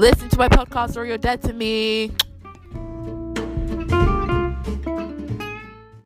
Listen to my podcast or you're dead to me.